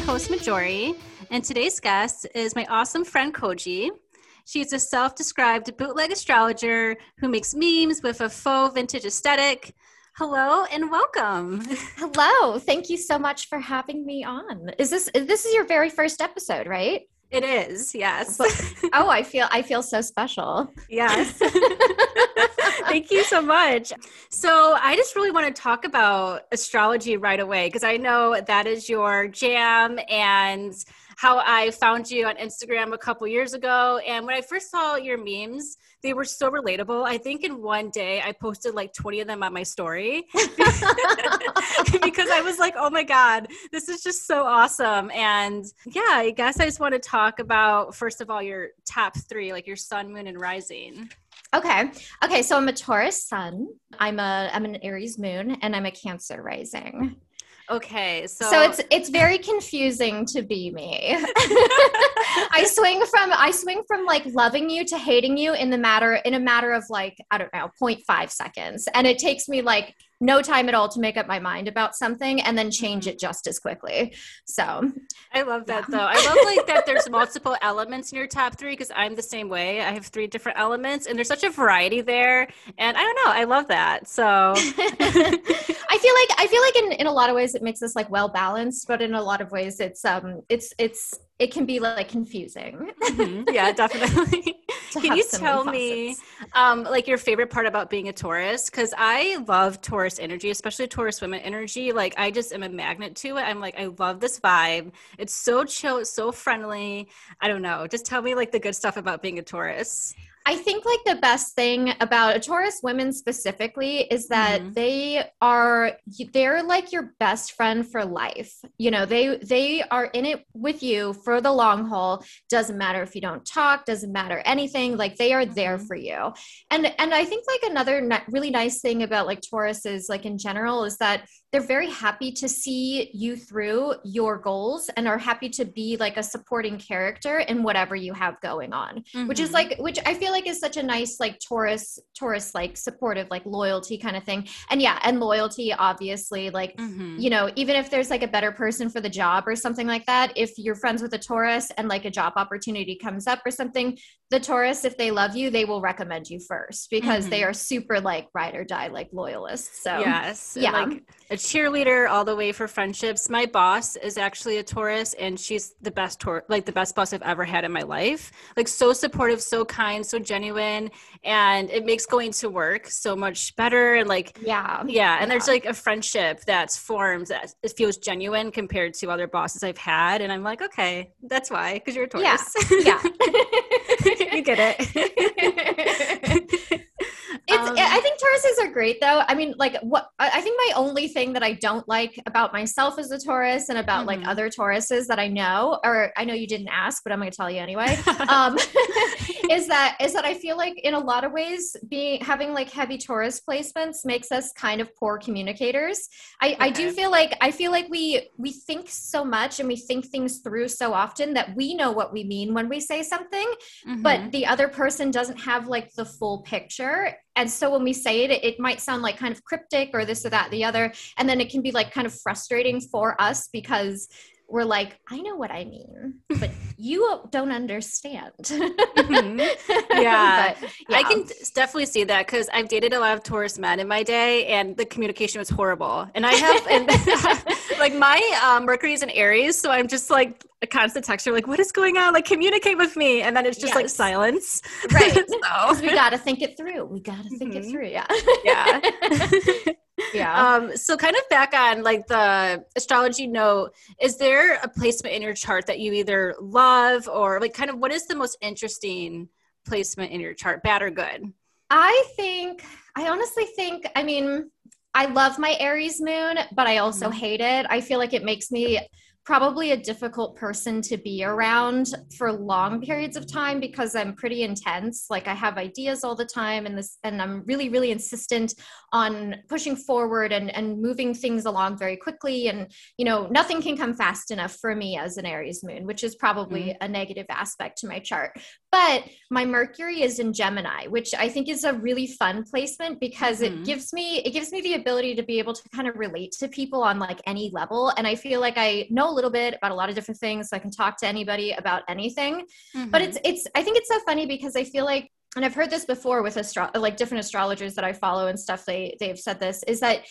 your host, Majori, and today's guest is my awesome friend, Cogey. She is a self-described bootleg astrologer who makes memes with a faux vintage aesthetic. Hello and welcome. Hello. Thank you so much for having me on. This is your very first episode, right? It is, yes. Oh, I feel so special. Yes. Thank you so much. So I just really want to talk about astrology right away, because I know that is your jam, and how I found you on Instagram a couple years ago. And when I first saw your memes, they were so relatable. I think in one day I posted like 20 of them on my story because I was like, oh my God, this is just so awesome. And yeah, I guess I just want to talk about, first of all, your top three, like your sun, moon, and rising. Okay. So I'm a Taurus sun. I'm an Aries moon, and I'm a Cancer rising. Okay, so it's very confusing to be me. I swing from like loving you to hating you in a matter of like, I don't know, 0.5 seconds. And it takes me like no time at all to make up my mind about something and then change it just as quickly. So I love that though. I love like that there's multiple elements in your top three, because I'm the same way. I have three different elements and there's such a variety there. And I don't know, I love that. So I feel like in a lot of ways it makes us like well balanced, but in a lot of ways it can be like confusing. Mm-hmm. Yeah, definitely. Can you tell me like your favorite part about being a Taurus? Because I love Taurus energy, especially Taurus women energy. Like I just am a magnet to it. I'm like, I love this vibe. It's so chill. It's so friendly. I don't know. Just tell me like the good stuff about being a Taurus. I think like the best thing about a Taurus women specifically is that they're like your best friend for life. You know, they are in it with you for the long haul. Doesn't matter if you don't talk, doesn't matter anything. Like they are there for you. And I think like another really nice thing about like Taurus is like in general is that they're very happy to see you through your goals and are happy to be like a supporting character in whatever you have going on, which I feel like is such a nice, like Taurus, like supportive, like loyalty kind of thing. And yeah. And loyalty, obviously, like, you know, even if there's like a better person for the job or something like that, if you're friends with a Taurus and like a job opportunity comes up or something, the Taurus, if they love you, they will recommend you first because they are super like ride or die, like loyalists. So yes. Yeah. Like a cheerleader all the way for friendships. My boss is actually a Taurus, and she's the best boss I've ever had in my life. Like so supportive, so kind, so genuine, and it makes going to work so much better. And like, yeah. And there's like a friendship that's formed that it feels genuine compared to other bosses I've had. And I'm like, okay, that's why, because you're a Taurus. Yeah. You get it. I think Tauruses are great though. I mean, like I think my only thing that I don't like about myself as a Taurus and about like other Tauruses that I know, or I know you didn't ask, but I'm going to tell you anyway, is that I feel like in a lot of ways having like heavy Taurus placements makes us kind of poor communicators. I feel like we think so much and we think things through so often that we know what we mean when we say something, but the other person doesn't have like the full picture. And so when we say it, it might sound like kind of cryptic or this or that, the other, and then it can be like kind of frustrating for us because we're like, I know what I mean, but you don't understand. Yeah. But I can definitely see that, because I've dated a lot of Taurus men in my day and the communication was horrible. And I have like my Mercury is in Aries. So I'm just like a constant texture, like, what is going on? Like communicate with me. And then it's just like silence. Right. So. We got to think it through. Yeah. Yeah. Yeah. So kind of back on like the astrology note, is there a placement in your chart that you either love or like kind of what is the most interesting placement in your chart, bad or good? I mean, I love my Aries moon, but I also hate it. I feel like it makes me probably a difficult person to be around for long periods of time because I'm pretty intense. Like I have ideas all the time and I'm really, really insistent on pushing forward and moving things along very quickly. And, you know, nothing can come fast enough for me as an Aries moon, which is probably a negative aspect to my chart. But my Mercury is in Gemini, which I think is a really fun placement because mm-hmm. it gives me the ability to be able to kind of relate to people on like any level. And I feel like I know a little bit about a lot of different things. So I can talk to anybody about anything, mm-hmm. but I think it's so funny because I feel like, and I've heard this before with different astrologers that I follow and stuff, they've said this, is that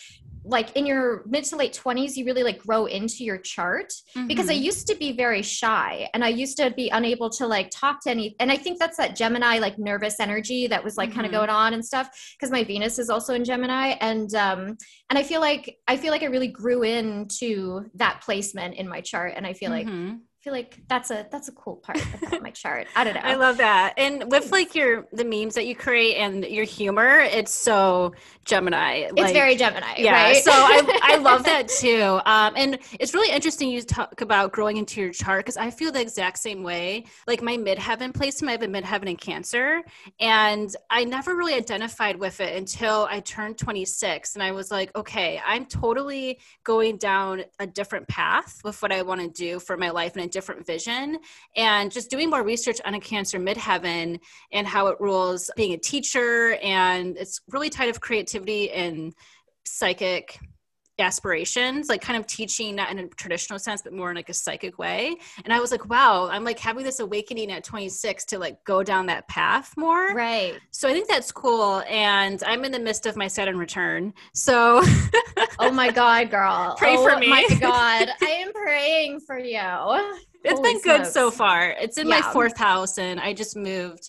like in your mid to late 20s, you really like grow into your chart mm-hmm. because I used to be very shy and I used to be unable to like talk to any, and I think that's that Gemini, like nervous energy that was like mm-hmm. kind of going on and stuff. Cause my Venus is also in Gemini. And I feel like I really grew into that placement in my chart. And I feel mm-hmm. like, I feel like that's a cool part about my chart. I don't know. I love that. And with like the memes that you create and your humor, it's so Gemini. It's like, very Gemini, yeah. Right? So I love that too. And it's really interesting you talk about growing into your chart because I feel the exact same way. Like my midheaven placement, I have a midheaven in Cancer, and I never really identified with it until I turned 26, and I was like, okay, I'm totally going down a different path with what I want to do for my life and different vision, and just doing more research on a Cancer midheaven and how it rules being a teacher. And it's really tied of creativity and psychic aspirations, like kind of teaching, not in a traditional sense, but more in like a psychic way. And I was like, wow, I'm like having this awakening at 26 to like go down that path more. Right. So I think that's cool. And I'm in the midst of my Saturn return. So oh my God, girl. Pray for me. Oh my God. I am praying for you. It's Holy been smokes. Good so far. It's in my fourth house and I just moved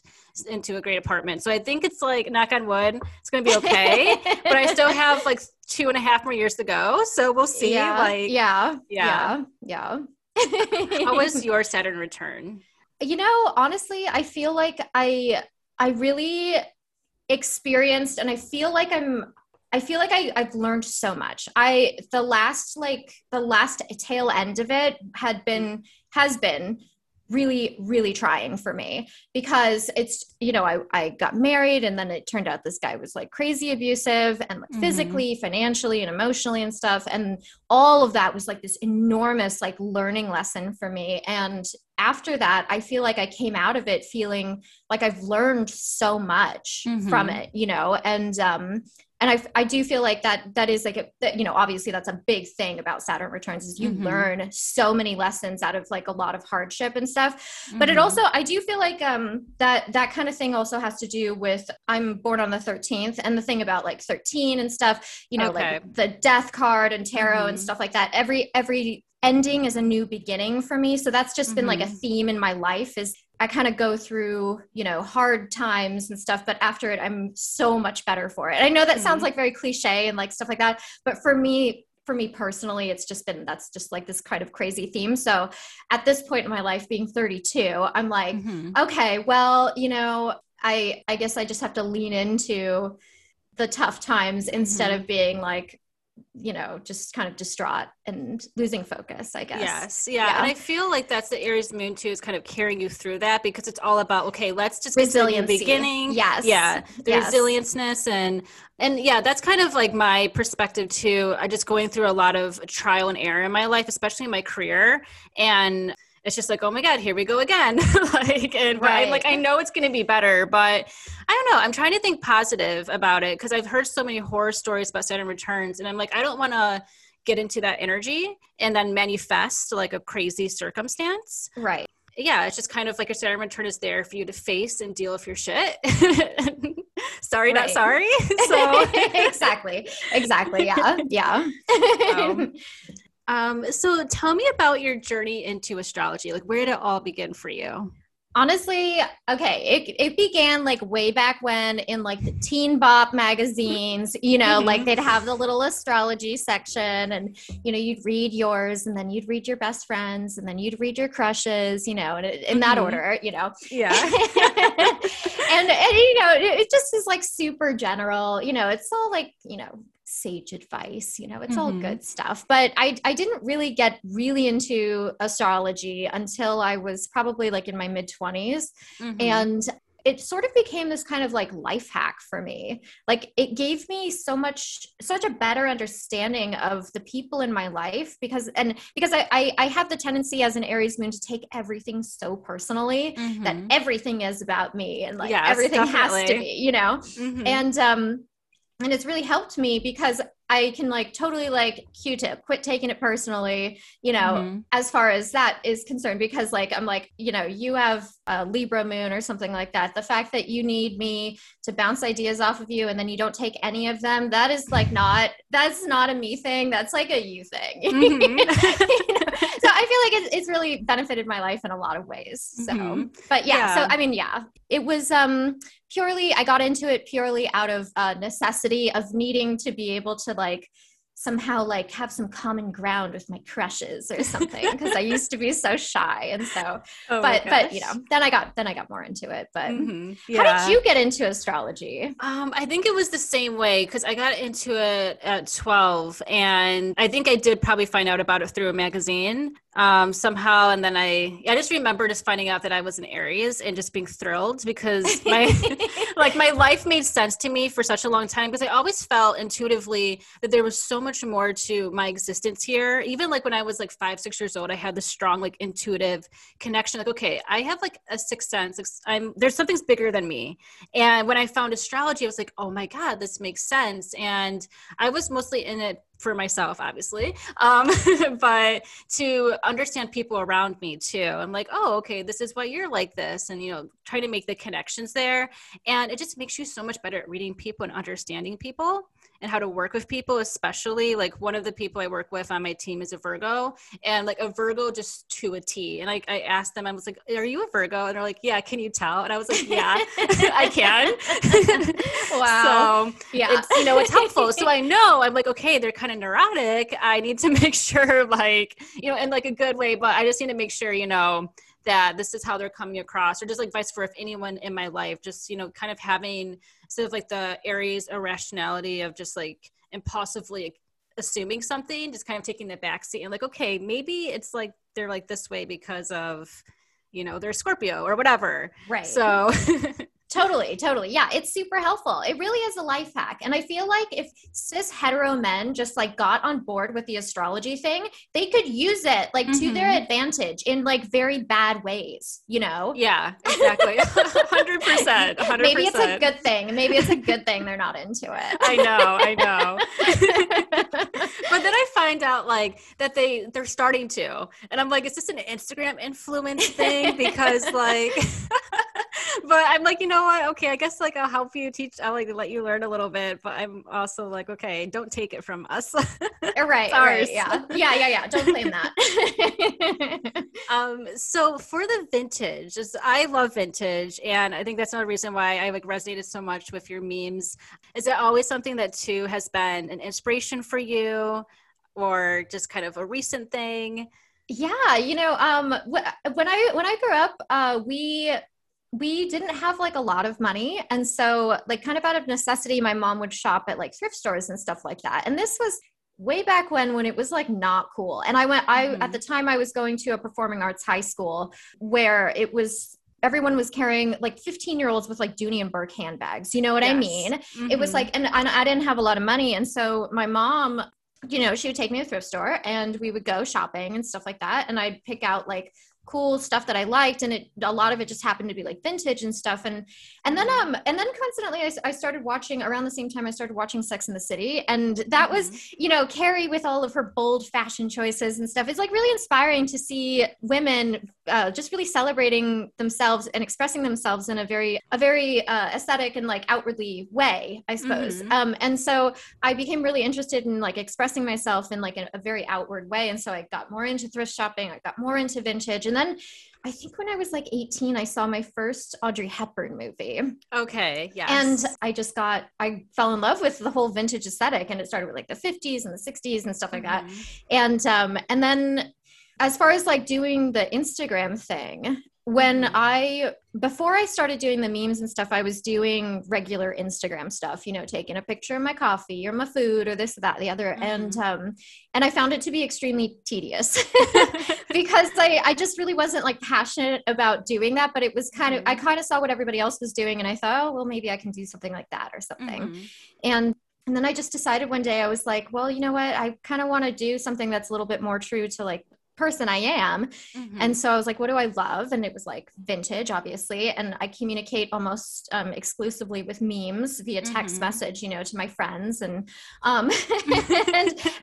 into a great apartment. So I think it's like, knock on wood, it's going to be okay. But I still have like 2.5 more years to go. So we'll see. Yeah, like, yeah. How was your Saturn return? You know, honestly, I feel like I really experienced, and I feel like I've learned so much. The last tail end of it has been really, really trying for me because it's, you know, I got married and then it turned out this guy was like crazy abusive and like mm-hmm. physically, financially, and emotionally and stuff. And all of that was like this enormous like learning lesson for me. And after that, I feel like I came out of it feeling like I've learned so much mm-hmm. from it, you know? And I do feel like that is like, you know, obviously that's a big thing about Saturn returns is you mm-hmm. learn so many lessons out of like a lot of hardship and stuff. Mm-hmm. But it also, I do feel like that kind of thing also has to do with, I'm born on the 13th, and the thing about like 13 and stuff, you know, okay. like the death card and tarot mm-hmm. and stuff like that. Every ending is a new beginning for me. So that's just mm-hmm. been like a theme in my life is I kind of go through, you know, hard times and stuff, but after it, I'm so much better for it. I know that mm-hmm. sounds like very cliche and like stuff like that, but for me personally, it's just been, that's just like this kind of crazy theme. So at this point in my life, being 32, I'm like, mm-hmm. okay, well, you know, I guess I just have to lean into the tough times instead mm-hmm. of being like, you know, just kind of distraught and losing focus, I guess. Yes. Yeah. And I feel like that's the Aries moon too, is kind of carrying you through that because it's all about, okay, let's just get to the beginning. Yes. Yeah. The yes. resilienceness and yeah, that's kind of like my perspective too. I just going through a lot of trial and error in my life, especially in my career. And it's just like, oh my God, here we go again. Like, and right. Like, I know it's going to be better, but I don't know. I'm trying to think positive about it because I've heard so many horror stories about Saturn returns, and I'm like, I don't want to get into that energy and then manifest like a crazy circumstance. Right. Yeah. It's just kind of like a Saturn return is there for you to face and deal with your shit. Sorry, right. Not sorry. So Exactly. Yeah. Yeah. So tell me about your journey into astrology. Like, where did it all begin for you? Honestly, okay. It began like way back when in like the Teen Bop magazines, you know, mm-hmm. like they'd have the little astrology section and, you know, you'd read yours and then you'd read your best friends and then you'd read your crushes, you know, and in that mm-hmm. order, you know. Yeah. and you know, it just is like super general, you know, it's all like, you know, sage advice, you know, it's mm-hmm. all good stuff. But I didn't really get really into astrology until I was probably like in my mid 20s. Mm-hmm. And it sort of became this kind of like life hack for me. Like it gave me so much, such a better understanding of the people in my life because I have the tendency as an Aries moon to take everything so personally mm-hmm. that everything is about me and like yes, everything definitely. Has to be, you know? Mm-hmm. And it's really helped me because I can like totally like Q-tip, quit taking it personally, you know, mm-hmm. as far as that is concerned, because like, I'm like, you know, you have a Libra moon or something like that. The fact that you need me to bounce ideas off of you and then you don't take any of them, that is like not, that's not a me thing. That's like a you thing. Mm-hmm. you know? So I feel like it's really benefited my life in a lot of ways. So, mm-hmm. but yeah, so I mean, yeah, it was, purely, I got into it purely out of necessity of needing to be able to like somehow like have some common ground with my crushes or something because I used to be so shy. And so, but you know, then I got more into it, but mm-hmm. yeah. How did you get into astrology? I think it was the same way because I got into it at 12 and I think I did probably find out about it through a magazine. Somehow. And then I just remember just finding out that I was an Aries and just being thrilled because my, like my life made sense to me for such a long time because I always felt intuitively that there was so much more to my existence here. Even like when I was like 5, 6 years old, I had this strong, like intuitive connection. Like, okay, I have like a sixth sense. There's something's bigger than me. And when I found astrology, I was like, oh my God, this makes sense. And I was mostly in it for myself, obviously, but to understand people around me too. I'm like, oh, okay, this is why you're like this. And, you know, trying to make the connections there. And it just makes you so much better at reading people and understanding people and how to work with people, especially like one of the people I work with on my team is a Virgo and like a Virgo just to a T. And I asked them, I was like, are you a Virgo? And they're like, yeah, can you tell? And I was like, yeah, I can. Wow. So yeah, it's, you know, it's helpful. So I know I'm like, okay, they're kind of neurotic. I need to make sure like, you know, in like a good way, but I just need to make sure, you know, that this is how they're coming across or just like vice versa if anyone in my life, just, you know, kind of having sort of like the Aries irrationality of just like impulsively assuming something, just kind of taking the backseat and like, okay, maybe it's like, they're like this way because of, you know, they're Scorpio or whatever. Right. So Totally. Yeah. It's super helpful. It really is a life hack. And I feel like if cis hetero men just like got on board with the astrology thing, they could use it like mm-hmm. to their advantage in like very bad ways, you know? Yeah, exactly. 100%. Maybe it's a good thing they're not into it. I know. But then I find out like that they're starting to, and I'm like, is this an Instagram influence thing? Because like, but I'm like, you know what? Okay, I guess like I'll help you teach. I'll like let you learn a little bit, but I'm also like, okay, don't take it from us. Right. Yeah. Don't claim that. So for the vintage, I love vintage, and I think that's another reason why I like resonated so much with your memes. Is it always something that too has been an inspiration for you, or just kind of a recent thing? Yeah, you know, when I grew up, we didn't have like a lot of money. And so like kind of out of necessity, my mom would shop at like thrift stores and stuff like that. And this was way back when it was like not cool. And I at the time I was going to a performing arts high school where it was, everyone was carrying like 15-year-olds with like Dooney and Burke handbags. You know what yes. I mean? Mm-hmm. It was like, and I didn't have a lot of money. And so my mom, you know, she would take me to the thrift store and we would go shopping and stuff like that. And I'd pick out like cool stuff that I liked. And a lot of it just happened to be like vintage and stuff. And then coincidentally, I started watching around the same time I started watching Sex and the City. And that mm-hmm. was, you know, Carrie with all of her bold fashion choices and stuff. It's like really inspiring to see women just really celebrating themselves and expressing themselves in a very aesthetic and like outwardly way, I suppose. Mm-hmm. And so I became really interested in like expressing myself in like a very outward way. And so I got more into thrift shopping. I got more into vintage. And then I think when I was like 18, I saw my first Audrey Hepburn movie. Okay. Yes. And I fell in love with the whole vintage aesthetic, and it started with like the 50s and the 60s and stuff like mm-hmm. that. And then as far as like doing the Instagram thing, Before I started doing the memes and stuff, I was doing regular Instagram stuff, you know, taking a picture of my coffee or my food or this, that, the other. Mm-hmm. And I found it to be extremely tedious because I just really wasn't like passionate about doing that, but it was kind of, I kind of saw what everybody else was doing and I thought, oh, well, maybe I can do something like that or something. Mm-hmm. And then I just decided one day I was like, well, you know what? I kind of want to do something that's a little bit more true to like person I am. Mm-hmm. And so I was like, what do I love? And it was like vintage, obviously. And I communicate almost exclusively with memes via text mm-hmm. message, you know, to my friends. And, and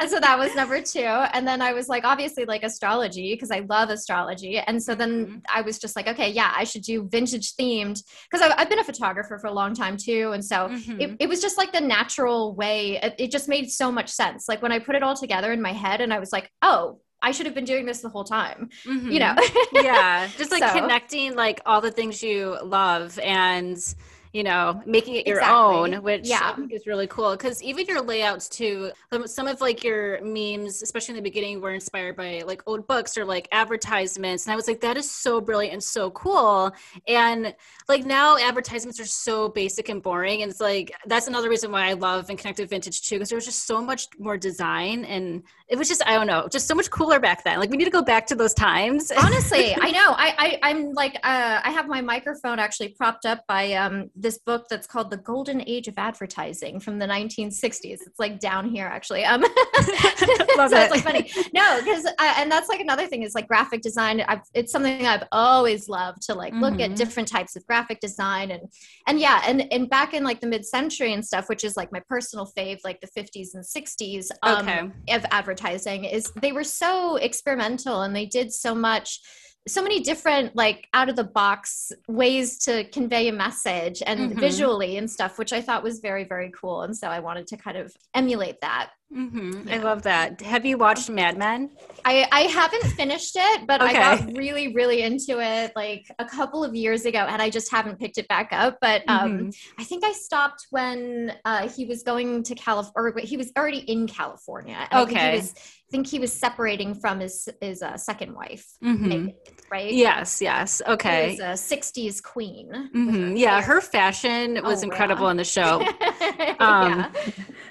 so that was number two. And then I was like, obviously like astrology, because I love astrology. And so then mm-hmm. I was just like, okay, yeah, I should do vintage themed, because I've been a photographer for a long time too. And so mm-hmm. it was just like the natural way. It just made so much sense. Like when I put it all together in my head and I was like, oh, I should have been doing this the whole time, mm-hmm. you know? Yeah. Just like connecting like all the things you love and, you know, making it your own, which I think is really cool. Cause even your layouts too, some of like your memes, especially in the beginning, were inspired by like old books or like advertisements. And I was like, that is so brilliant and so cool. And like now advertisements are so basic and boring. And it's like, that's another reason why I love and connected vintage too, because there was just so much more design and it was just, I don't know, just so much cooler back then. Like we need to go back to those times. Honestly, I know. I'm like, I have my microphone actually propped up by, this book that's called The Golden Age of Advertising from the 1960s. It's like down here actually. Love so it. It's like funny. No, because and that's like another thing is like graphic design. It's something I've always loved to like mm-hmm. look at different types of graphic design and yeah and back in like the mid-century and stuff, which is like my personal fave, like the 50s and 60s of advertising is they were so experimental and they did so many different like out of the box ways to convey a message and mm-hmm. visually and stuff, which I thought was very, very cool. And so I wanted to kind of emulate that. Mm-hmm. Yeah. I love that. Have you watched Mad Men? I haven't finished it, but okay. I got really, really into it like a couple of years ago and I just haven't picked it back up. But mm-hmm. I think I stopped when he was going to California, or he was already in California. Okay. I think he was separating from his second wife, mm-hmm. maybe, right? Yes. Okay. She was a 60s queen. Mm-hmm. Yeah. Her fashion was incredible on the show. Yeah.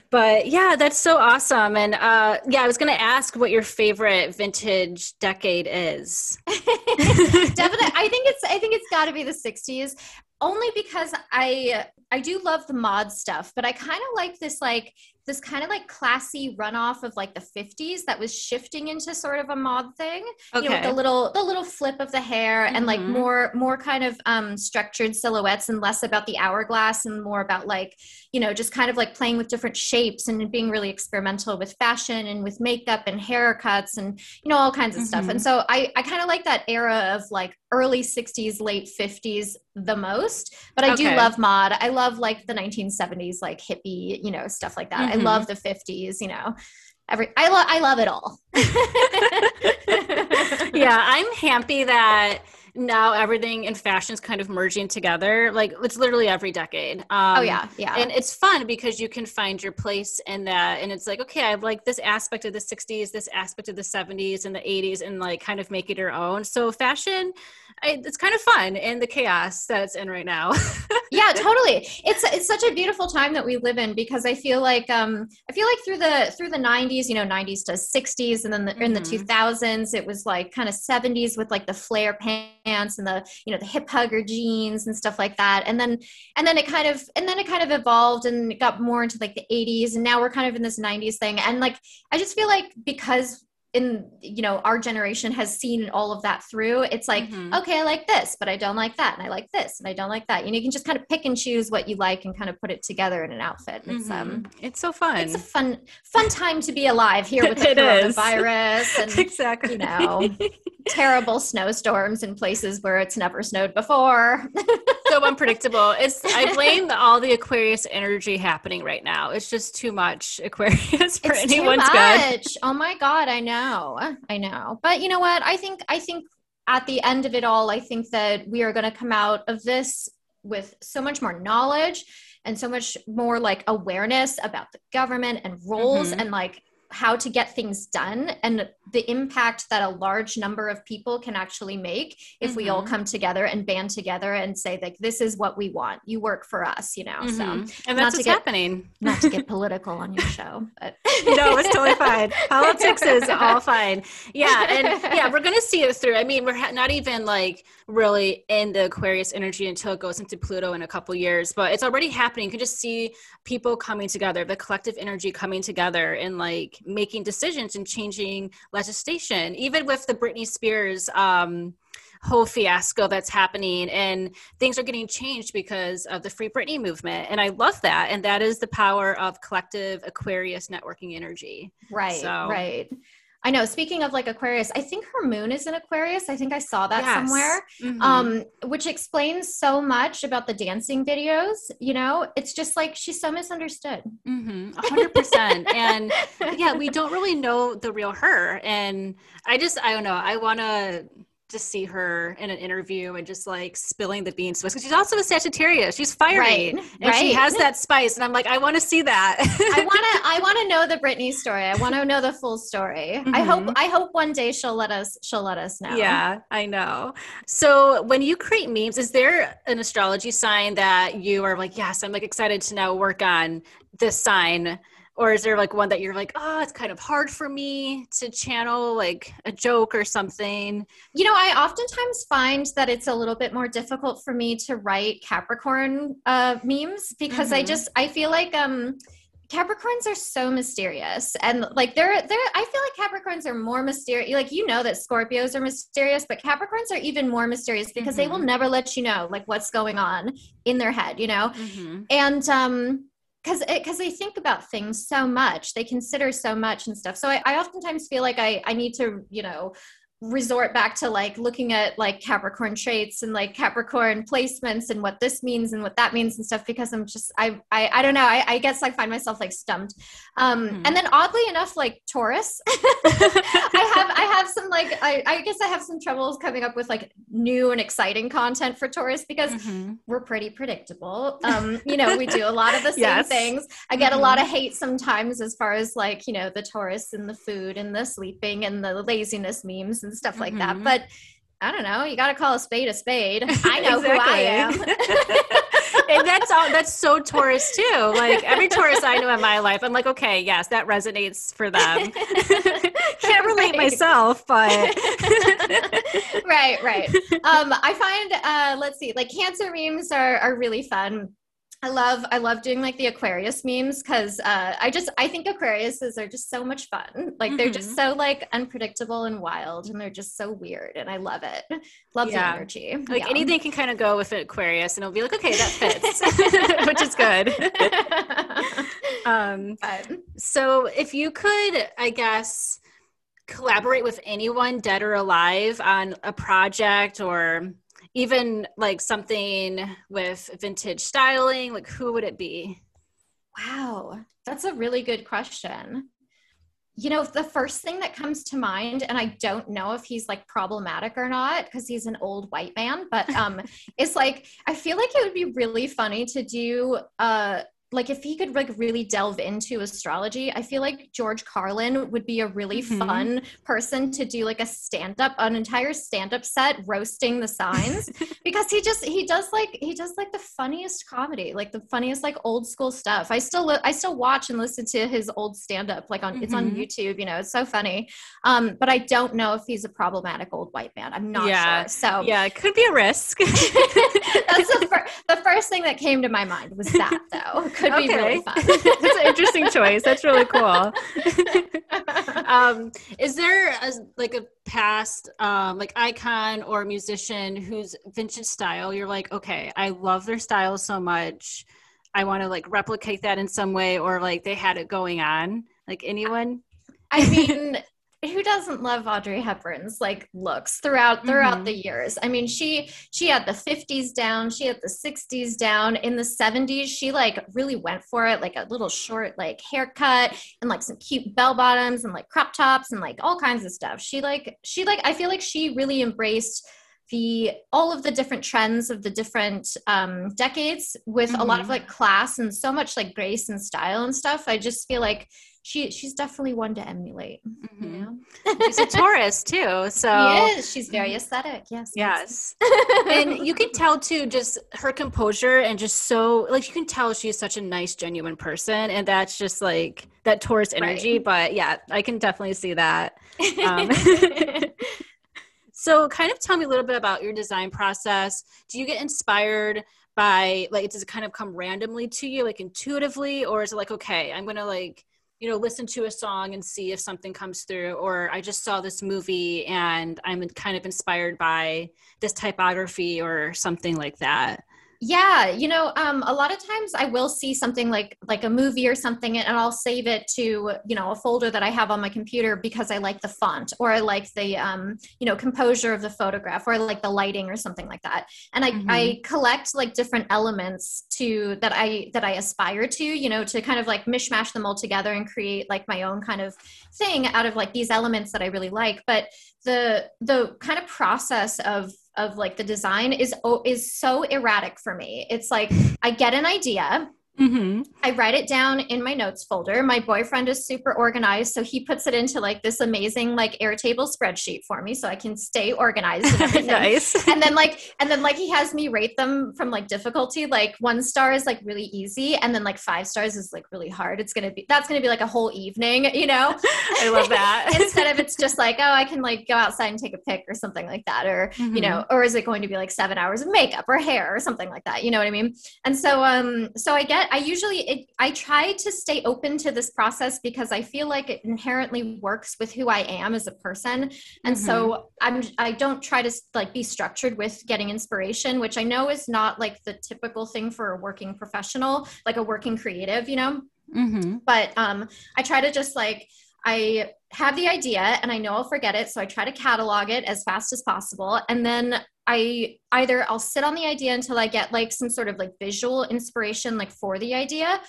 But yeah, that's so awesome. And I was going to ask what your favorite vintage decade is. Definitely. I think it's gotta be the 60s only because I do love the mod stuff, but I kind of like this kind of like classy runoff of like the 50s that was shifting into sort of a mod thing, okay. you know, with the little flip of the hair mm-hmm. and like more kind of structured silhouettes and less about the hourglass and more about like, you know, just kind of like playing with different shapes and being really experimental with fashion and with makeup and haircuts and, you know, all kinds of mm-hmm. stuff. And so I kind of like that era of like early 60s, late 50s the most, but I do love mod. I love like the 1970s, like hippie, you know, stuff like that. Mm-hmm. I love the 50s, you know, I love it all. Yeah. I'm happy that now everything in fashion is kind of merging together. Like it's literally every decade. Yeah. And it's fun because you can find your place in that. And it's like, okay, I like this aspect of the 60s, this aspect of the 70s and the 80s and like kind of make it your own. So fashion, it's kind of fun in the chaos that it's in right now. Yeah, totally. It's such a beautiful time that we live in because I feel like through the 90s, you know, 90s to 60s and then mm-hmm. in the 2000s, it was like kind of 70s with like the flare pants and the, you know, the hip hugger jeans and stuff like that. And then it kind of evolved and it got more into like the 80s and now we're kind of in this 90s thing. And like, I just feel like because in, you know, our generation has seen all of that through. It's like, mm-hmm. okay, I like this, but I don't like that. And I like this and I don't like that. You know, you can just kind of pick and choose what you like and kind of put it together in an outfit. Mm-hmm. It's so fun. It's a fun time to be alive here with the coronavirus and, exactly. you know, terrible snowstorms in places where it's never snowed before. So unpredictable. I blame all the Aquarius energy happening right now. It's just too much Aquarius for anyone's good. Oh my God. I know. But you know what? I think at the end of it all, I think that we are going to come out of this with so much more knowledge and so much more like awareness about the government and roles mm-hmm. and like how to get things done and the impact that a large number of people can actually make if we all come together and band together and say, like, this is what we want. You work for us, you know? So, and that's what's happening. Not to get political on your show, but no, it's totally fine. Politics is all fine. Yeah. And yeah, we're going to see it through. I mean, we're not even like really in the Aquarius energy until it goes into Pluto in a couple years, but it's already happening. You can just see people coming together, the collective energy coming together and like making decisions and changing legislation, even with the Britney Spears whole fiasco that's happening, and things are getting changed because of the Free Britney movement. And I love that. And that is the power of collective Aquarius networking energy. Right. So. Right. I know. Speaking of like Aquarius, I think her moon is in Aquarius. I think I saw that somewhere, which explains so much about the dancing videos. You know, it's just like, she's so misunderstood. 100%. And yeah, we don't really know the real her. And I don't know. I want to just see her in an interview and just like spilling the beans. Because she's also a Sagittarius. She's fiery. And she has that spice. And I'm like, I want to see that. I want to know the Britney story. I want to know the full story. I hope one day she'll let us know. Yeah, I know. So when you create memes, is there an astrology sign that you are like, yes, I'm like excited to now work on this sign? Or is there like one that you're like, oh, it's kind of hard for me to channel like a joke or something? You know, I oftentimes find that it's a little bit more difficult for me to write Capricorn memes because I feel like Capricorns are so mysterious, and like they're I feel like Capricorns are more mysterious. Like, you know that Scorpios are mysterious, but Capricorns are even more mysterious because they will never let you know like what's going on in their head, you know? And, because they think about things so much, they consider so much and stuff. So I oftentimes feel like I need to, you know, resort back to like looking at like Capricorn traits and like Capricorn placements and what this means and what that means and stuff, because I'm just, I don't know. I guess I find myself like stumped. And then oddly enough, like Taurus, I have some like, I guess I have some troubles coming up with like new and exciting content for Taurus because we're pretty predictable. You know, we do a lot of the same things. I get a lot of hate sometimes as far as like, you know, the Taurus and the food and the sleeping and the laziness memes and stuff like that. But I don't know, you got to call a spade a spade. I know who I am. And that's so Taurus too. Like every Taurus I know in my life, I'm like, okay, yes, that resonates for them. Can't relate myself, but. Right. I find, let's see, like Cancer memes are really fun. I love doing like the Aquarius memes because I think Aquariuses are just so much fun. Like they're just so like unpredictable and wild, and they're just so weird, and I love it. Love the energy. Like anything can kind of go with an Aquarius, and it'll be like, okay, that fits, which is good. So if you could, I guess, collaborate with anyone dead or alive on a project or even like something with vintage styling, like who would it be? Wow, that's a really good question. You know, the first thing that comes to mind, and I don't know if he's like problematic or not because he's an old white man, but it's like, I feel like it would be really funny to do like if he could like really delve into astrology, I feel like George Carlin would be a really fun person to do like a stand-up, an entire stand-up set roasting the signs because he does like the funniest comedy, like the funniest, like old school stuff. I still watch and listen to his old stand-up, like on, it's on YouTube, you know, it's so funny. But I don't know if he's a problematic old white man. I'm not sure. So yeah, it could be a risk. That's the first thing that came to my mind was that though. Could be really fun. That's an interesting choice. That's really cool. Is there a past like icon or musician whose vintage style you're like, okay, I love their style so much, I want to like replicate that in some way, or like they had it going on? Like anyone? I mean, who doesn't love Audrey Hepburn's like looks throughout the years? I mean, she had the 50s down, she had the 60s down. In the 70s, she like really went for it, like a little short like haircut and like some cute bell bottoms and like crop tops and like all kinds of stuff. She I feel like she really embraced all of the different trends of the different decades with a lot of like class and so much like grace and style and stuff. I just feel like she's definitely one to emulate. You know? She's a Taurus too, so yes, she's very aesthetic. Yes. And you can tell too, just her composure and just so like you can tell she's such a nice, genuine person, and that's just like that Taurus energy. Right. But yeah, I can definitely see that. So kind of tell me a little bit about your design process. Do you get inspired by, like, does it kind of come randomly to you, like intuitively? Or is it like, okay, I'm going to like, you know, listen to a song and see if something comes through. Or I just saw this movie and I'm kind of inspired by this typography or something like that. Yeah. You know, a lot of times I will see something like a movie or something, and I'll save it to, you know, a folder that I have on my computer because I like the font, or I like the, you know, composure of the photograph, or I like the lighting or something like that. And I collect like different elements that I aspire to, you know, to kind of like mishmash them all together and create like my own kind of thing out of like these elements that I really like. But the kind of process of like the design is so erratic for me. It's like, I get an idea. I write it down in my notes folder. My boyfriend is super organized, so he puts it into like this amazing like Airtable spreadsheet for me, so I can stay organized and everything. Nice. And then he has me rate them from like difficulty. Like 1 star is like really easy, and then like 5 stars is like really hard. That's gonna be like a whole evening, you know. I love that. Instead of it's just like, oh, I can like go outside and take a pic or something like that, or you know, or is it going to be like 7 hours of makeup or hair or something like that? You know what I mean? And so so I try to stay open to this process because I feel like it inherently works with who I am as a person. And so I don't try to like be structured with getting inspiration, which I know is not like the typical thing for a working professional, like a working creative, you know, but I try to just like, I have the idea and I know I'll forget it. So I try to catalog it as fast as possible. And then I'll sit on the idea until I get like some sort of like visual inspiration, like for the idea.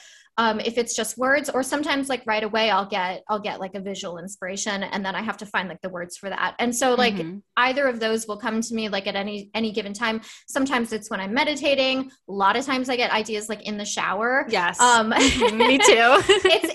If it's just words, or sometimes like right away I'll get like a visual inspiration, and then I have to find like the words for that. And so like either of those will come to me like at any given time. Sometimes it's when I'm meditating. A lot of times I get ideas like in the shower. Yes. Me too.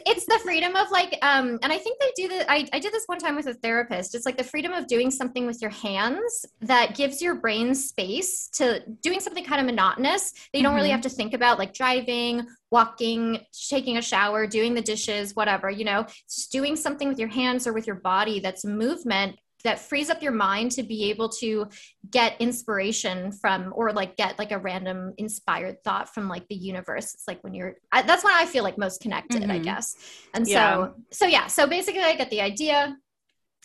It's the freedom of like, and I think they do that. I did this one time with a therapist. It's like the freedom of doing something with your hands that gives your brain space to doing something kind of monotonous that you don't really have to think about, like driving, walking, taking a shower, doing the dishes, whatever, you know. It's just doing something with your hands or with your body that's movement that frees up your mind to be able to get inspiration from, or like get like a random inspired thought from like the universe. It's like when that's when I feel like most connected, I guess. And so basically I get the idea,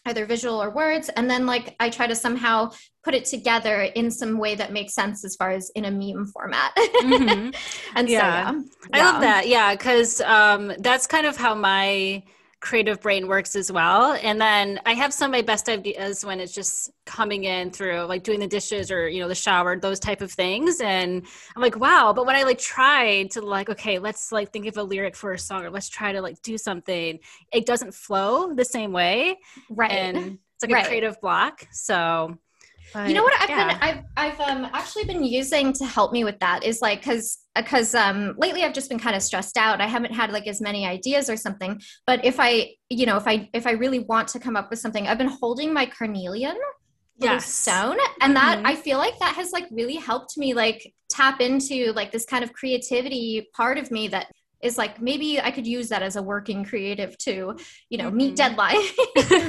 either visual or words, and then like I try to somehow put it together in some way that makes sense, as far as in a meme format. And I love that. Yeah, because that's kind of how my creative brain works as well. And then I have some of my best ideas when it's just coming in through like doing the dishes or, you know, the shower, those type of things. And I'm like, wow. But when I like try to like, okay, let's like think of a lyric for a song, or let's try to like do something, it doesn't flow the same way. Right. And it's like a creative block. So but, you know what I've actually been using to help me with that is like, because lately I've just been kind of stressed out. I haven't had like as many ideas or something, but if I really want to come up with something, I've been holding my carnelian stone. And that, I feel like that has like really helped me like tap into like this kind of creativity part of me that is like, maybe I could use that as a working creative to, you know, meet deadlines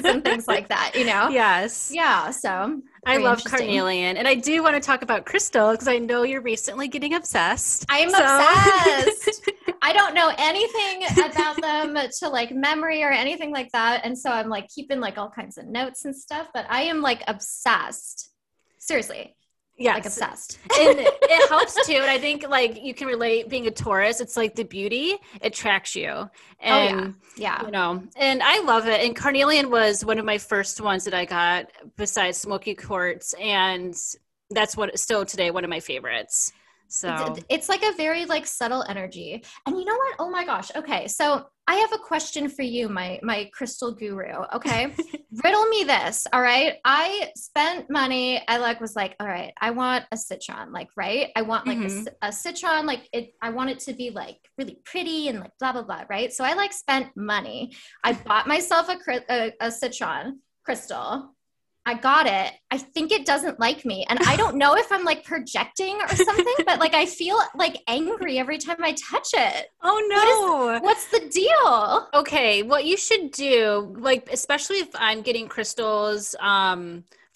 and things like that, you know? Yes. Yeah. So I love carnelian. And I do want to talk about crystal, because I know you're recently getting obsessed. I'm obsessed. I don't know anything about them to like memory or anything like that. And so I'm like keeping like all kinds of notes and stuff, but I am like obsessed. Seriously. Yeah, like obsessed. And it helps too. And I think like you can relate being a Taurus. It's like the beauty attracts you. And you know, and I love it. And carnelian was one of my first ones that I got besides smoky quartz. And that's what still today, one of my favorites. So it's like a very like subtle energy. And you know what? Oh my gosh. Okay. So I have a question for you, my crystal guru. Okay. Riddle me this. All right. I spent money. I was like, all right, I want a citron, right. I want a citron. I want it to be really pretty and blah, blah, blah. Right. So I spent money. I bought myself a citron crystal. I got it. I think it doesn't like me. And I don't know if I'm projecting or something, but I feel angry every time I touch it. Oh no. What's the deal? Okay. What you should do, especially if I'm getting crystals,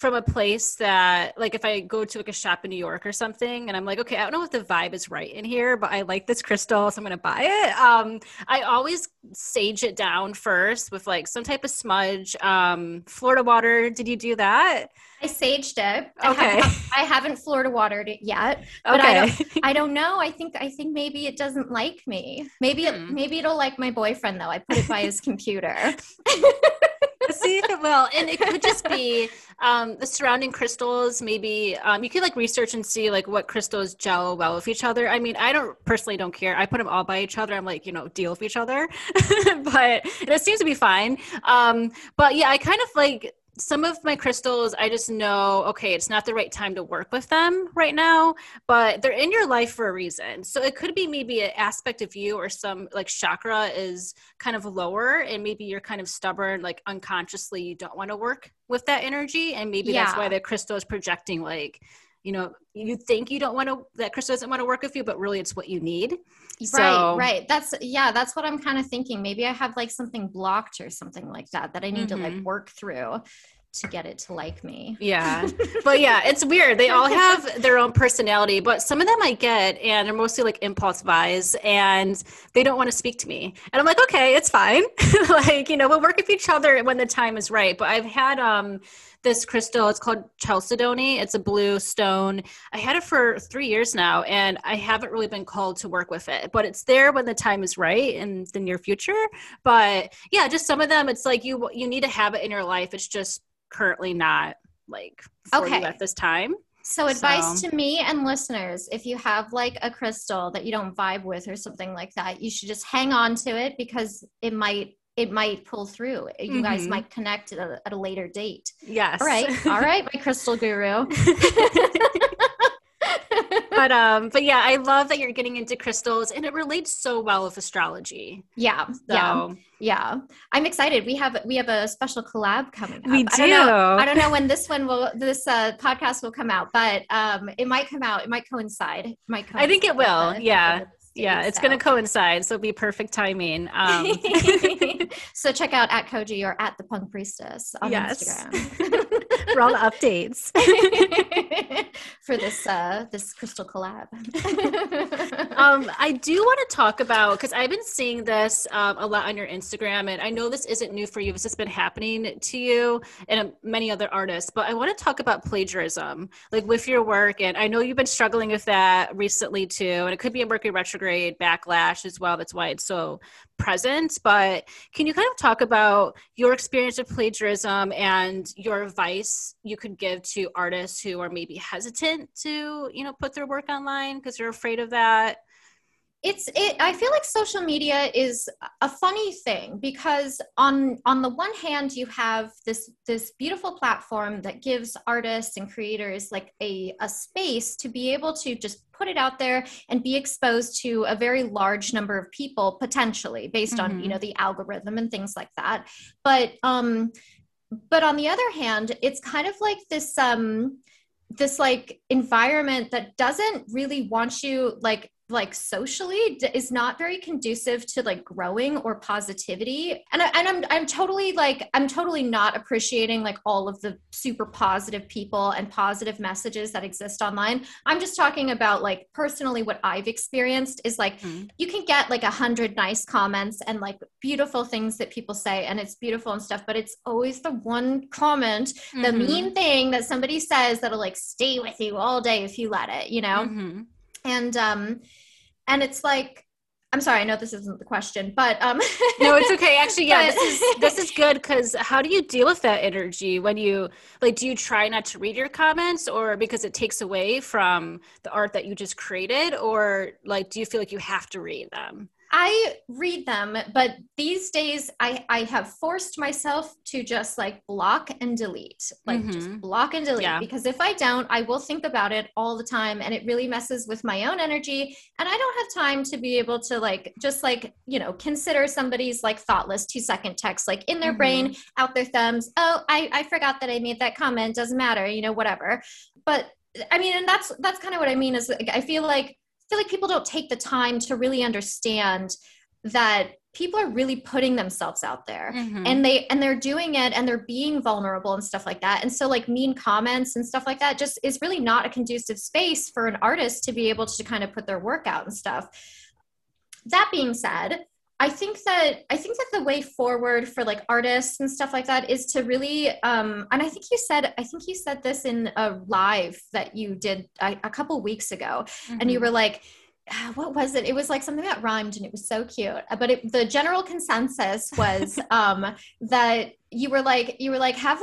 from a place that if I go to a shop in New York or something and I'm okay, I don't know if the vibe is right in here, but I like this crystal, so I'm going to buy it. I always sage it down first with some type of smudge. Florida water. Did you do that? I saged it. Okay. I haven't Florida watered it yet, but okay. I don't know. I think maybe it doesn't like me. Maybe it'll like my boyfriend though. I put it by his computer. See if it will. And it could just be the surrounding crystals. Maybe you could research and see what crystals gel well with each other. I mean, I don't care. I put them all by each other. I'm deal with each other, but it seems to be fine. But yeah, I kind of some of my crystals, I just know, okay, it's not the right time to work with them right now, but they're in your life for a reason. So it could be maybe an aspect of you or some chakra is kind of lower and maybe you're kind of stubborn, unconsciously you don't want to work with that energy. And maybe that's why the crystal is projecting you think you don't want to, that crystal doesn't want to work with you, but really it's what you need. So, right. That's what I'm kind of thinking. Maybe I have something blocked or something that I need to work through to get it to like me. Yeah. But yeah, it's weird. They all have their own personality, but some of them I get and they're mostly impulse buys and they don't want to speak to me. And I'm okay, it's fine. We'll work with each other when the time is right. But I've had, this crystal, it's called chalcedony. It's a blue stone. I had it for 3 years now and I haven't really been called to work with it, but it's there when the time is right in the near future. But yeah, just some of them, it's you need to have it in your life. It's just currently not for you at this time. So advice to me and listeners, if you have a crystal that you don't vibe with or something like that, you should just hang on to it because it might pull through. You guys might connect at a later date. Yes. All right, my crystal guru. But yeah, I love that you're getting into crystals and it relates so well with astrology. Yeah. So. Yeah. I'm excited. We have a special collab coming up. We do. I don't know when this podcast will come out, but, it might come out. It might coincide. I think it will. Yeah. Yeah. It's going to coincide. So it'll be perfect timing. So check out @Cogey or @The Punk Priestess on Instagram. For all the updates for this crystal collab. I do want to talk about, because I've been seeing this a lot on your Instagram, and I know this isn't new for you. It's just been happening to you and many other artists, but I want to talk about plagiarism, with your work. And I know you've been struggling with that recently too. And it could be a Mercury retrograde backlash as well. That's why it's so present, but can you kind of talk about your experience of plagiarism and your advice you could give to artists who are maybe hesitant to, put their work online because they're afraid of that? I feel like social media is a funny thing because on the one hand, you have this beautiful platform that gives artists and creators a space to be able to just put it out there and be exposed to a very large number of people potentially based on, the algorithm and things like that. But on the other hand, it's kind of like this environment that doesn't really want you socially is not very conducive to growing or positivity. And I'm totally not appreciating all of the super positive people and positive messages that exist online. I'm just talking about personally what I've experienced is you can get 100 nice comments and beautiful things that people say and it's beautiful and stuff, but it's always the one comment, the mean thing that somebody says that'll stay with you all day if you let it, And it's I'm sorry, I know this isn't the question, but no, it's okay. Actually, yeah, this is good, because how do you deal with that energy when you, like, do you try not to read your comments, or because it takes away from the art that you just created, or like, do you feel like you have to read them? I read them, but these days I have forced myself to just like block and delete, like just block and delete, because if I don't, I will think about it all the time, and it really messes with my own energy, and I don't have time to be able to like, just like, you know, consider somebody's like thoughtless 2-second text, like in their brain, out their thumbs. Oh, I forgot that I made that comment. Doesn't matter, you know, whatever. But I mean, and that's kind of what I mean is like, I feel like people don't take the time to really understand that people are really putting themselves out there, and they're doing it, and they're being vulnerable and stuff like that. And so like mean comments and stuff like that just is really not a conducive space for an artist to be able to kind of put their work out and stuff. That being said, I think that the way forward for like artists and stuff like that is to really, and I think you said this in a live that you did a couple weeks ago, and you were like, what was it? It was like something that rhymed and it was so cute. But the general consensus was that you were like, have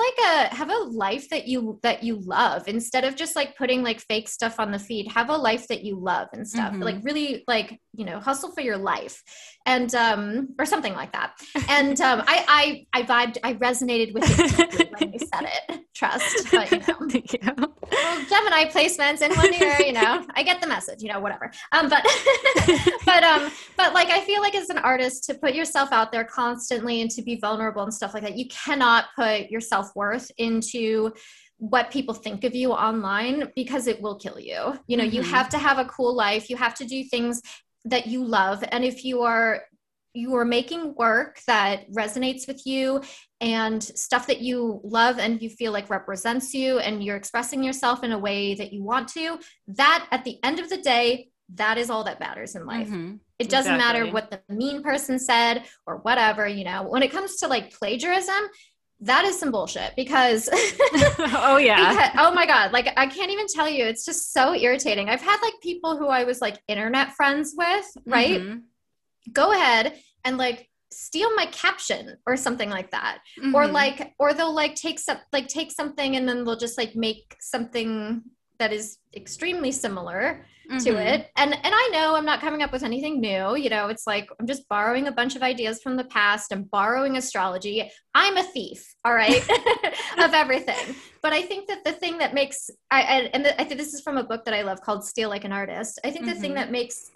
a life that you love, instead of just like putting like fake stuff on the feed. Have a life that you love and stuff, like really like, you know, hustle for your life, and or something like that. And I resonated with it when you said it. Trust, but you know, thank you. Well, Gemini placements in one ear, you know, I get the message, you know, whatever. But like, I feel like as an artist, to put yourself out there constantly and to be vulnerable and stuff like that, you cannot put your self-worth into what people think of you online, because it will kill you. You know, you have to have a cool life. You have to do things that you love. And if you are making work that resonates with you and stuff that you love and you feel like represents you, and you're expressing yourself in a way that you want to, that at the end of the day, that is all that matters in life. It doesn't matter what the mean person said or whatever, you know. When it comes to like plagiarism, that is some bullshit, because oh yeah. Oh my God. Like, I can't even tell you, it's just so irritating. I've had like people who I was like internet friends with, right? Go ahead and like steal my caption or something like that. Or they'll like take something, and then they'll just like make something that is extremely similar to it. And I know I'm not coming up with anything new. You know, it's like, I'm just borrowing a bunch of ideas from the past. I'm borrowing astrology. I'm a thief, all right, of everything. But I think that the thing that makes, I think this is from a book that I love called Steal Like an Artist. I think the thing that makes,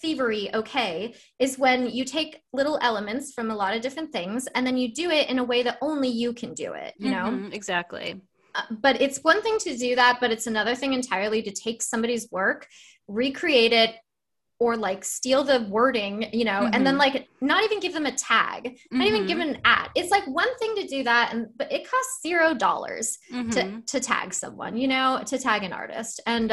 thievery okay is when you take little elements from a lot of different things, and then you do it in a way that only you can do it, you know? Exactly. But it's one thing to do that, but it's another thing entirely to take somebody's work, recreate it, or like steal the wording, you know, and then like not even give them a tag, not even give an at. It's like one thing to do that, but it costs $0 to tag someone, you know, to tag an artist. And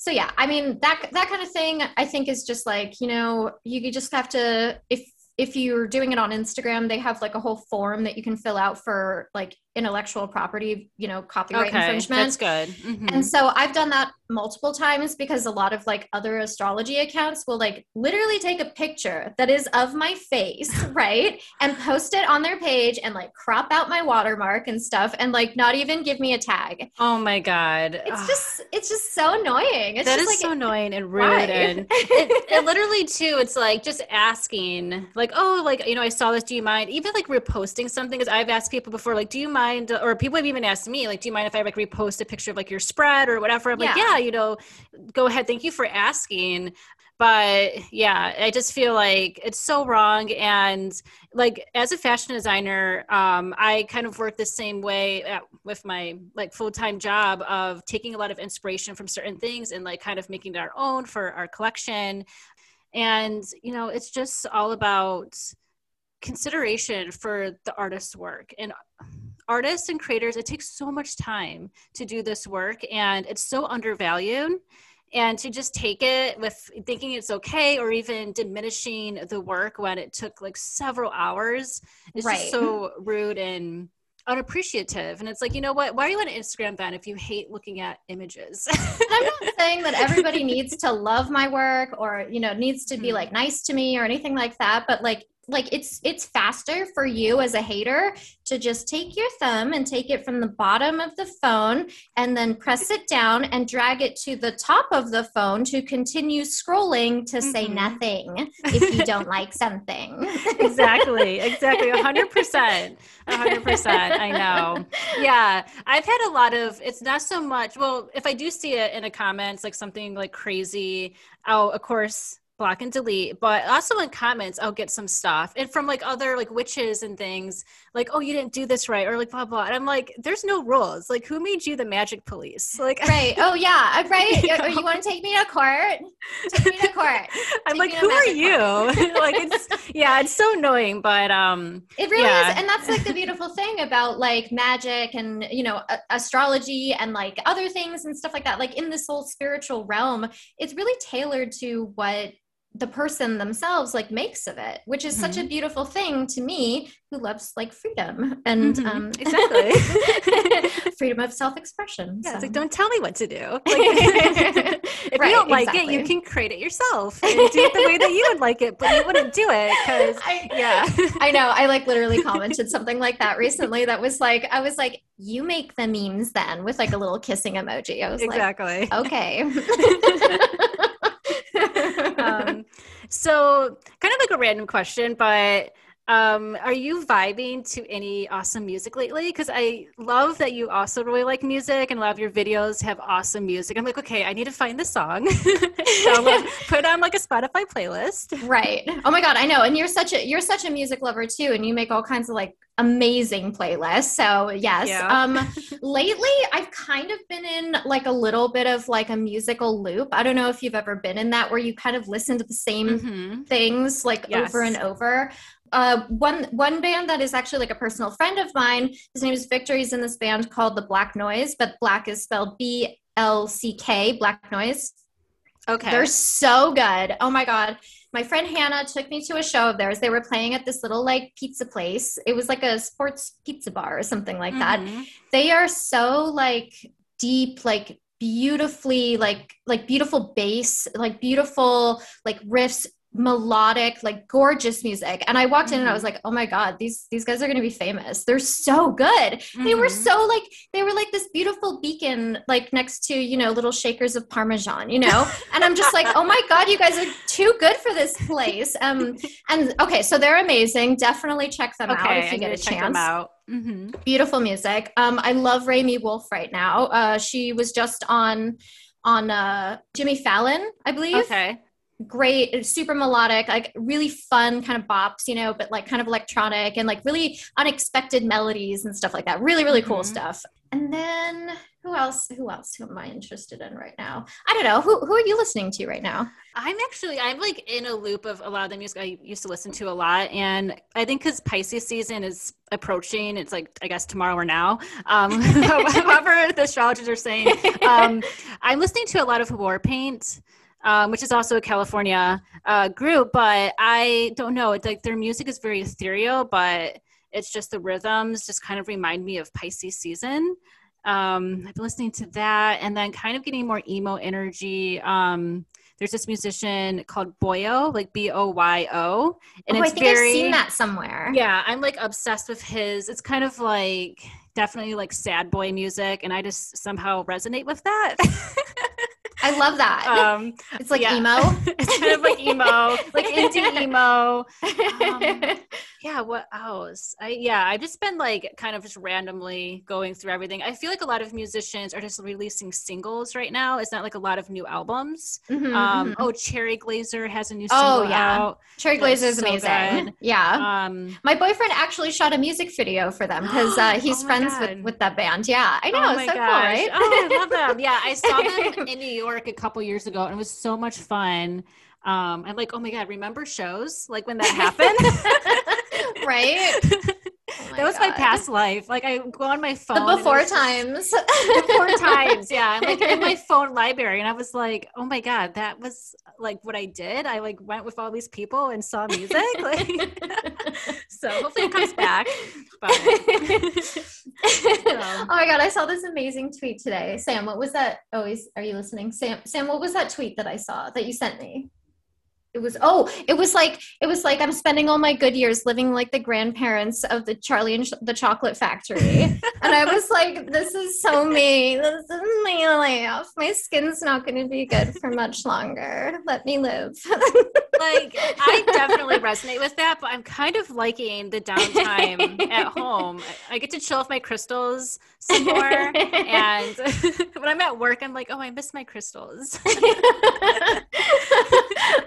so yeah, I mean, that kind of thing, I think, is just like, you know, you just have to, if you're doing it on Instagram, they have like a whole form that you can fill out for like intellectual property, you know, copyright infringement. That's good. And so I've done that multiple times, because a lot of like other astrology accounts will like literally take a picture that is of my face, right? And post it on their page and like crop out my watermark and stuff, and like not even give me a tag. Oh my God. It's just so annoying. That is so annoying and rude. And it literally too, it's like just asking like, oh, like, you know, I saw this, do you mind? Even like reposting something, because I've asked people before, like, do you mind? Or people have even asked me, like, do you mind if I like repost a picture of like your spread or whatever? I'm like, yeah, you know, go ahead. Thank you for asking. But yeah, I just feel like it's so wrong. And like, as a fashion designer, I kind of work the same way with my like full-time job of taking a lot of inspiration from certain things and like kind of making it our own for our collection. And, you know, it's just all about consideration for the artist's work. And artists and creators, it takes so much time to do this work, and it's so undervalued. And to just take it with thinking it's okay, or even diminishing the work when it took like several hours, is just so rude and unappreciative. And it's like, you know what? Why are you on Instagram then if you hate looking at images? I'm not saying that everybody needs to love my work or, you know, needs to be like nice to me or anything like that. But like it's faster for you as a hater to just take your thumb and take it from the bottom of the phone and then press it down and drag it to the top of the phone to continue scrolling to say nothing if you don't like something. Exactly. 100%. I know. Yeah. I've had a lot of, it's not so much, well, if I do see it in a comments, like something like crazy, I'll of course block and delete, but also in comments, I'll get some stuff and from like other like witches and things like, oh, you didn't do this right. Or like blah, blah. And I'm like, there's no rules. Like who made you the magic police? Like, right. Oh yeah. Right. You know? You want to take me to court? Take me to court. I'm like, who are you? Like it's, yeah, it's so annoying, but, it really is. And that's like the beautiful thing about like magic and, you know, astrology and like other things and stuff like that. Like in this whole spiritual realm, it's really tailored to what the person themselves like makes of it, which is such a beautiful thing to me who loves like freedom and exactly freedom of self-expression. Yeah, so. It's like, don't tell me what to do. Like, if you don't like it, you can create it yourself and do it the way that you would like it, but you wouldn't do it because I know. I like literally commented something like that recently that was like, I was like, you make the memes then with like a little kissing emoji. I was like, okay. So kind of like a random question, but are you vibing to any awesome music lately? Because I love that you also really like music and a lot of your videos have awesome music. I'm like, okay, I need to find this song. So put on like a Spotify playlist. Right. Oh my God, I know. And you're such a music lover too. And you make all kinds of like amazing playlists. So yes. Yeah. Lately I've kind of been in like a little bit of like a musical loop. I don't know if you've ever been in that where you kind of listen to the same things like over and over. One band that is actually like a personal friend of mine, his name is Victor. He's in this band called The Black Noise, but Black is spelled BLCK, Black Noise. Okay. They're so good. Oh my God. My friend Hannah took me to a show of theirs. They were playing at this little like pizza place. It was like a sports pizza bar or something like that. They are so like deep, like beautifully, like beautiful bass, like beautiful, like riffs, melodic, like gorgeous music. And I walked in and I was like, oh my God, these guys are going to be famous. They're so good. They were so like, they were like this beautiful beacon, like next to, you know, little shakers of Parmesan, you know? And I'm just like, oh my God, you guys are too good for this place. And okay. So they're amazing. Definitely check them out if you get a chance. Beautiful music. I love Ramy Wolf right now. She was just on Jimmy Fallon, I believe. Okay. Great, super melodic, like really fun kind of bops, you know, but like kind of electronic and like really unexpected melodies and stuff like that. Really, really cool stuff. And then who else who am I interested in right now? I don't know. Who are you listening to right now? I'm like in a loop of a lot of the music I used to listen to a lot. And I think because Pisces season is approaching, it's like, I guess tomorrow or now, however the astrologers are saying, I'm listening to a lot of Warpaint, which is also a California group, but I don't know. It's like their music is very ethereal, but it's just the rhythms just kind of remind me of Pisces season. I've been listening to that and then kind of getting more emo energy. There's this musician called Boyo, like Boyo. And it's I think I've seen that somewhere. Yeah, I'm like obsessed with his. It's kind of like definitely like sad boy music, and I just somehow resonate with that. I love that. It's like emo. It's kind of like emo, like indie emo. Yeah. What else? I've just been like kind of just randomly going through everything. I feel like a lot of musicians are just releasing singles right now. It's not like a lot of new albums. Oh, Cherry Glazerr has a new single out. Cherry Glazerr is so amazing. Good. Yeah. My boyfriend actually shot a music video for them because he's friends with that band. Yeah. I know. Oh, it's so cool, right? Oh, I love them. Yeah. I saw them in New York a couple years ago and it was so much fun. I'm like, oh my God, remember shows? Like when that happened? Right? That was my past life. Like, I go on my phone. The before times. Before times, yeah. I'm like in my phone library. And I was like, oh my God, that was like what I did. I like went with all these people and saw music. Like, so hopefully it comes back. But, Oh my God, I saw this amazing tweet today. Sam, what was that? Always, are you listening? Sam, what was that tweet that I saw that you sent me? It was like I'm spending all my good years living like the grandparents of the Charlie and the Chocolate Factory. And I was like, this is so me. This is my layoff. My skin's not going to be good for much longer. Let me live. Like, I definitely resonate with that, but I'm kind of liking the downtime at home. I get to chill with my crystals some more. And when I'm at work, I'm like, oh, I miss my crystals.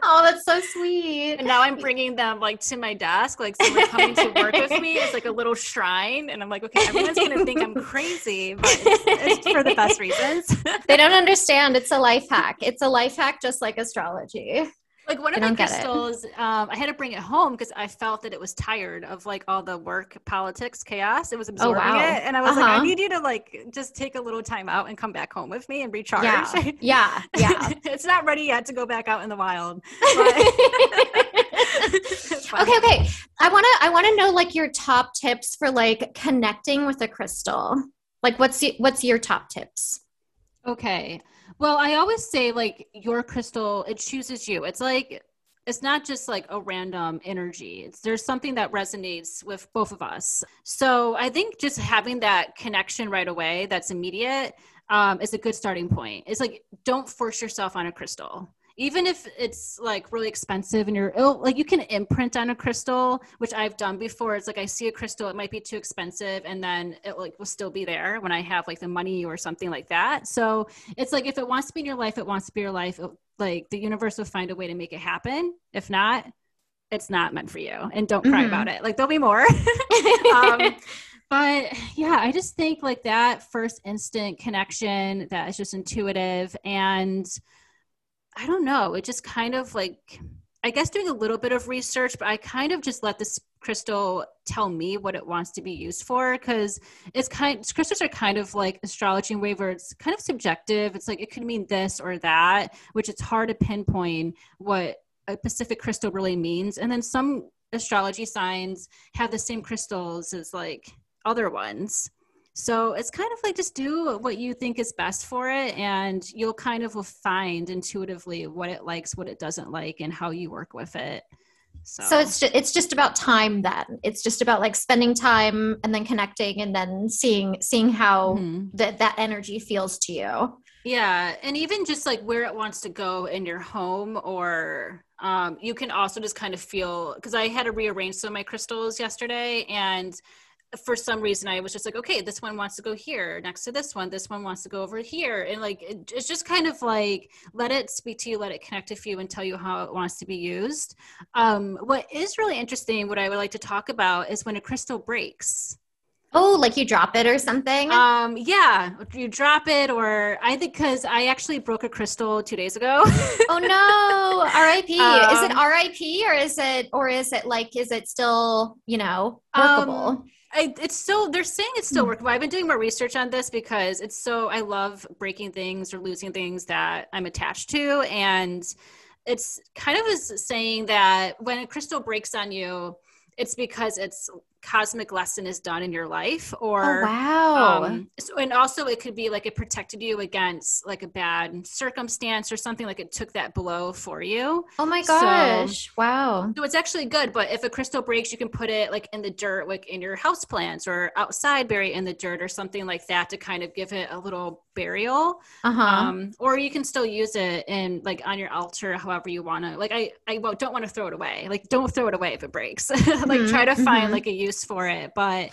Oh, that's so sweet. And now I'm bringing them like to my desk, like someone coming to work with me. It's like a little shrine. And I'm like, okay, everyone's going to think I'm crazy, but it's for the best reasons. They don't understand. It's a life hack. It's a life hack, just like astrology. Like one of my crystals, I had to bring it home because I felt that it was tired of like all the work, politics, chaos. It was absorbing it. And I was like, I need you to like just take a little time out and come back home with me and recharge. Yeah, yeah. Yeah. It's not ready yet to go back out in the wild. Okay. I wanna know like your top tips for like connecting with a crystal. Like what's your top tips? Okay. Well, I always say like your crystal, it chooses you. It's like, it's not just like a random energy. There's something that resonates with both of us. So I think just having that connection right away, that's immediate, is a good starting point. It's like, don't force yourself on a crystal. Even if it's like really expensive and you're ill, like you can imprint on a crystal, which I've done before. It's like, I see a crystal, it might be too expensive. And then it like will still be there when I have like the money or something like that. So it's like, if it wants to be in your life, it wants to be your life. Like the universe will find a way to make it happen. If not, it's not meant for you, and don't cry about it. Like there'll be more. But yeah, I just think like that first instant connection that is just intuitive, and I don't know. It just kind of like, I guess doing a little bit of research, but I kind of just let this crystal tell me what it wants to be used for. Cause it's crystals are kind of like astrology in a way where it's kind of subjective. It's like, it could mean this or that, which it's hard to pinpoint what a specific crystal really means. And then some astrology signs have the same crystals as like other ones. So it's kind of like, just do what you think is best for it, and you'll kind of find intuitively what it likes, what it doesn't like, and how you work with it. So it's just about time then. It's just about like spending time and then connecting and then seeing how that energy feels to you. Yeah. And even just like where it wants to go in your home, or you can also just kind of feel, because I had to rearrange some of my crystals yesterday, and for some reason I was just like, okay, this one wants to go here next to this one wants to go over here. And like, it's just kind of like, let it speak to you, let it connect with you and tell you how it wants to be used. What is really interesting, what I would like to talk about is when a crystal breaks. Oh, like you drop it or something? Yeah, you drop it, or I think because I actually broke a crystal 2 days ago. Oh no, R.I.P. Is it R.I.P. or is it still, you know, workable? They're saying it's still workable. I've been doing more research on this because I love breaking things or losing things that I'm attached to. And it's kind of is saying that when a crystal breaks on you, it's because it's cosmic lesson is done in your life, or and also it could be like it protected you against like a bad circumstance or something, like it took that blow for you. Oh my gosh. So it's actually good. But if a crystal breaks, you can put it like in the dirt, like in your house plants or outside, bury it in the dirt or something like that to kind of give it a little burial. Or you can still use it in like on your altar, however you want to. Like I don't want to throw it away. Like don't throw it away if it breaks. Try to find like a use for it. But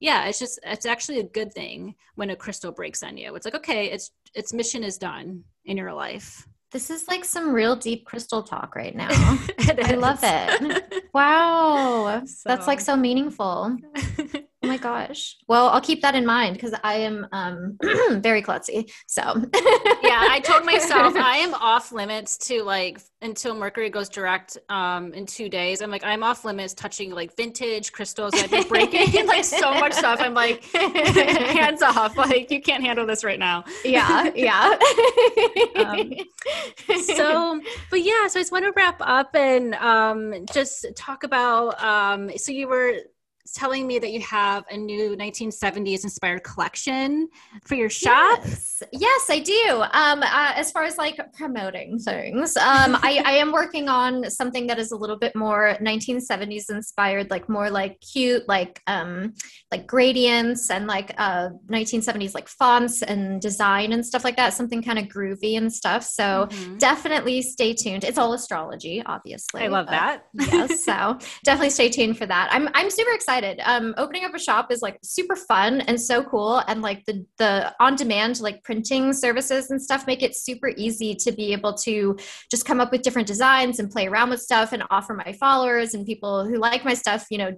yeah, it's actually a good thing when a crystal breaks on you. It's like, okay, its mission is done in your life. This is like some real deep crystal talk right now. I love it. Wow. That's like so meaningful. Oh my gosh. Well, I'll keep that in mind because I am very klutzy. So yeah, I told myself I am off limits to like until Mercury goes direct in 2 days. I'm like, I'm off limits touching like vintage crystals. I've been breaking and like so much stuff. I'm like, hands off. Like you can't handle this right now. Yeah. Yeah. But yeah, so I just want to wrap up and just talk about, so you were telling me that you have a new 1970s inspired collection for your shop. Yes, I do. As far as like promoting things, I am working on something that is a little bit more 1970s inspired, like more like cute, like gradients and like 1970s, like fonts and design and stuff like that. Something kind of groovy and stuff. So definitely stay tuned. It's all astrology, obviously. I love that. Yes. So definitely stay tuned for that. I'm super excited. Opening up a shop is like super fun and so cool. And like the on-demand like printing services and stuff make it super easy to be able to just come up with different designs and play around with stuff and offer my followers and people who like my stuff, you know,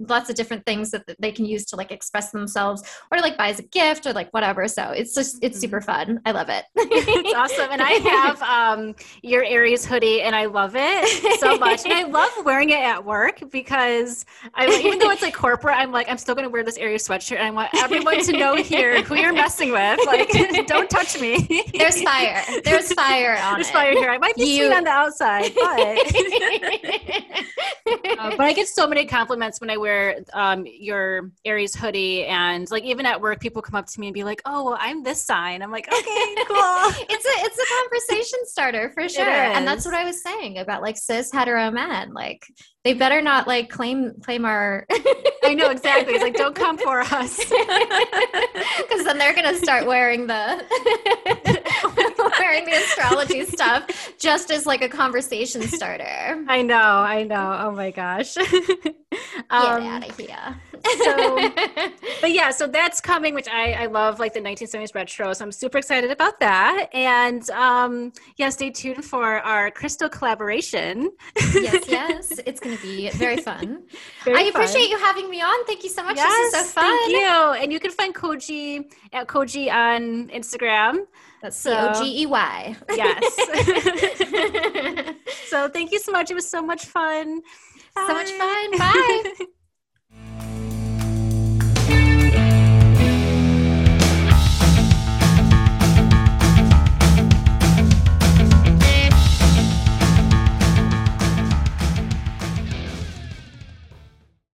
lots of different things that they can use to like express themselves or to like buy as a gift or like whatever. So it's just, it's super fun. I love it. It's awesome. And I have your Aries hoodie and I love it so much. And I love wearing it at work because I like, even though it's like corporate, I'm like, I'm still going to wear this Aries sweatshirt. And I want everyone to know here who you're messing with. Like, don't touch me. There's fire. There's fire on There's fire here. I might be seen on the outside, but but I get so many compliments when I wear your Aries hoodie. And like, even at work, people come up to me and be like, oh, well, I'm this sign. I'm like, okay, cool. It's a conversation starter for sure. And that's what I was saying about like cis hetero men. Like, they better not like claim our. I know exactly. It's like, don't come for us, because then they're gonna start wearing the astrology stuff just as like a conversation starter. I know. Oh my gosh. Get out of here. So that's coming, which I love, like the 1970s retro. So I'm super excited about that. And stay tuned for our crystal collaboration. Yes. It's going to be very fun. Appreciate you having me on. Thank you so much. Yes, this is so fun. Thank you. And you can find Cogey at Cogey on Instagram. That's Cogey. Yes. So thank you so much. It was so much fun. Bye. Bye.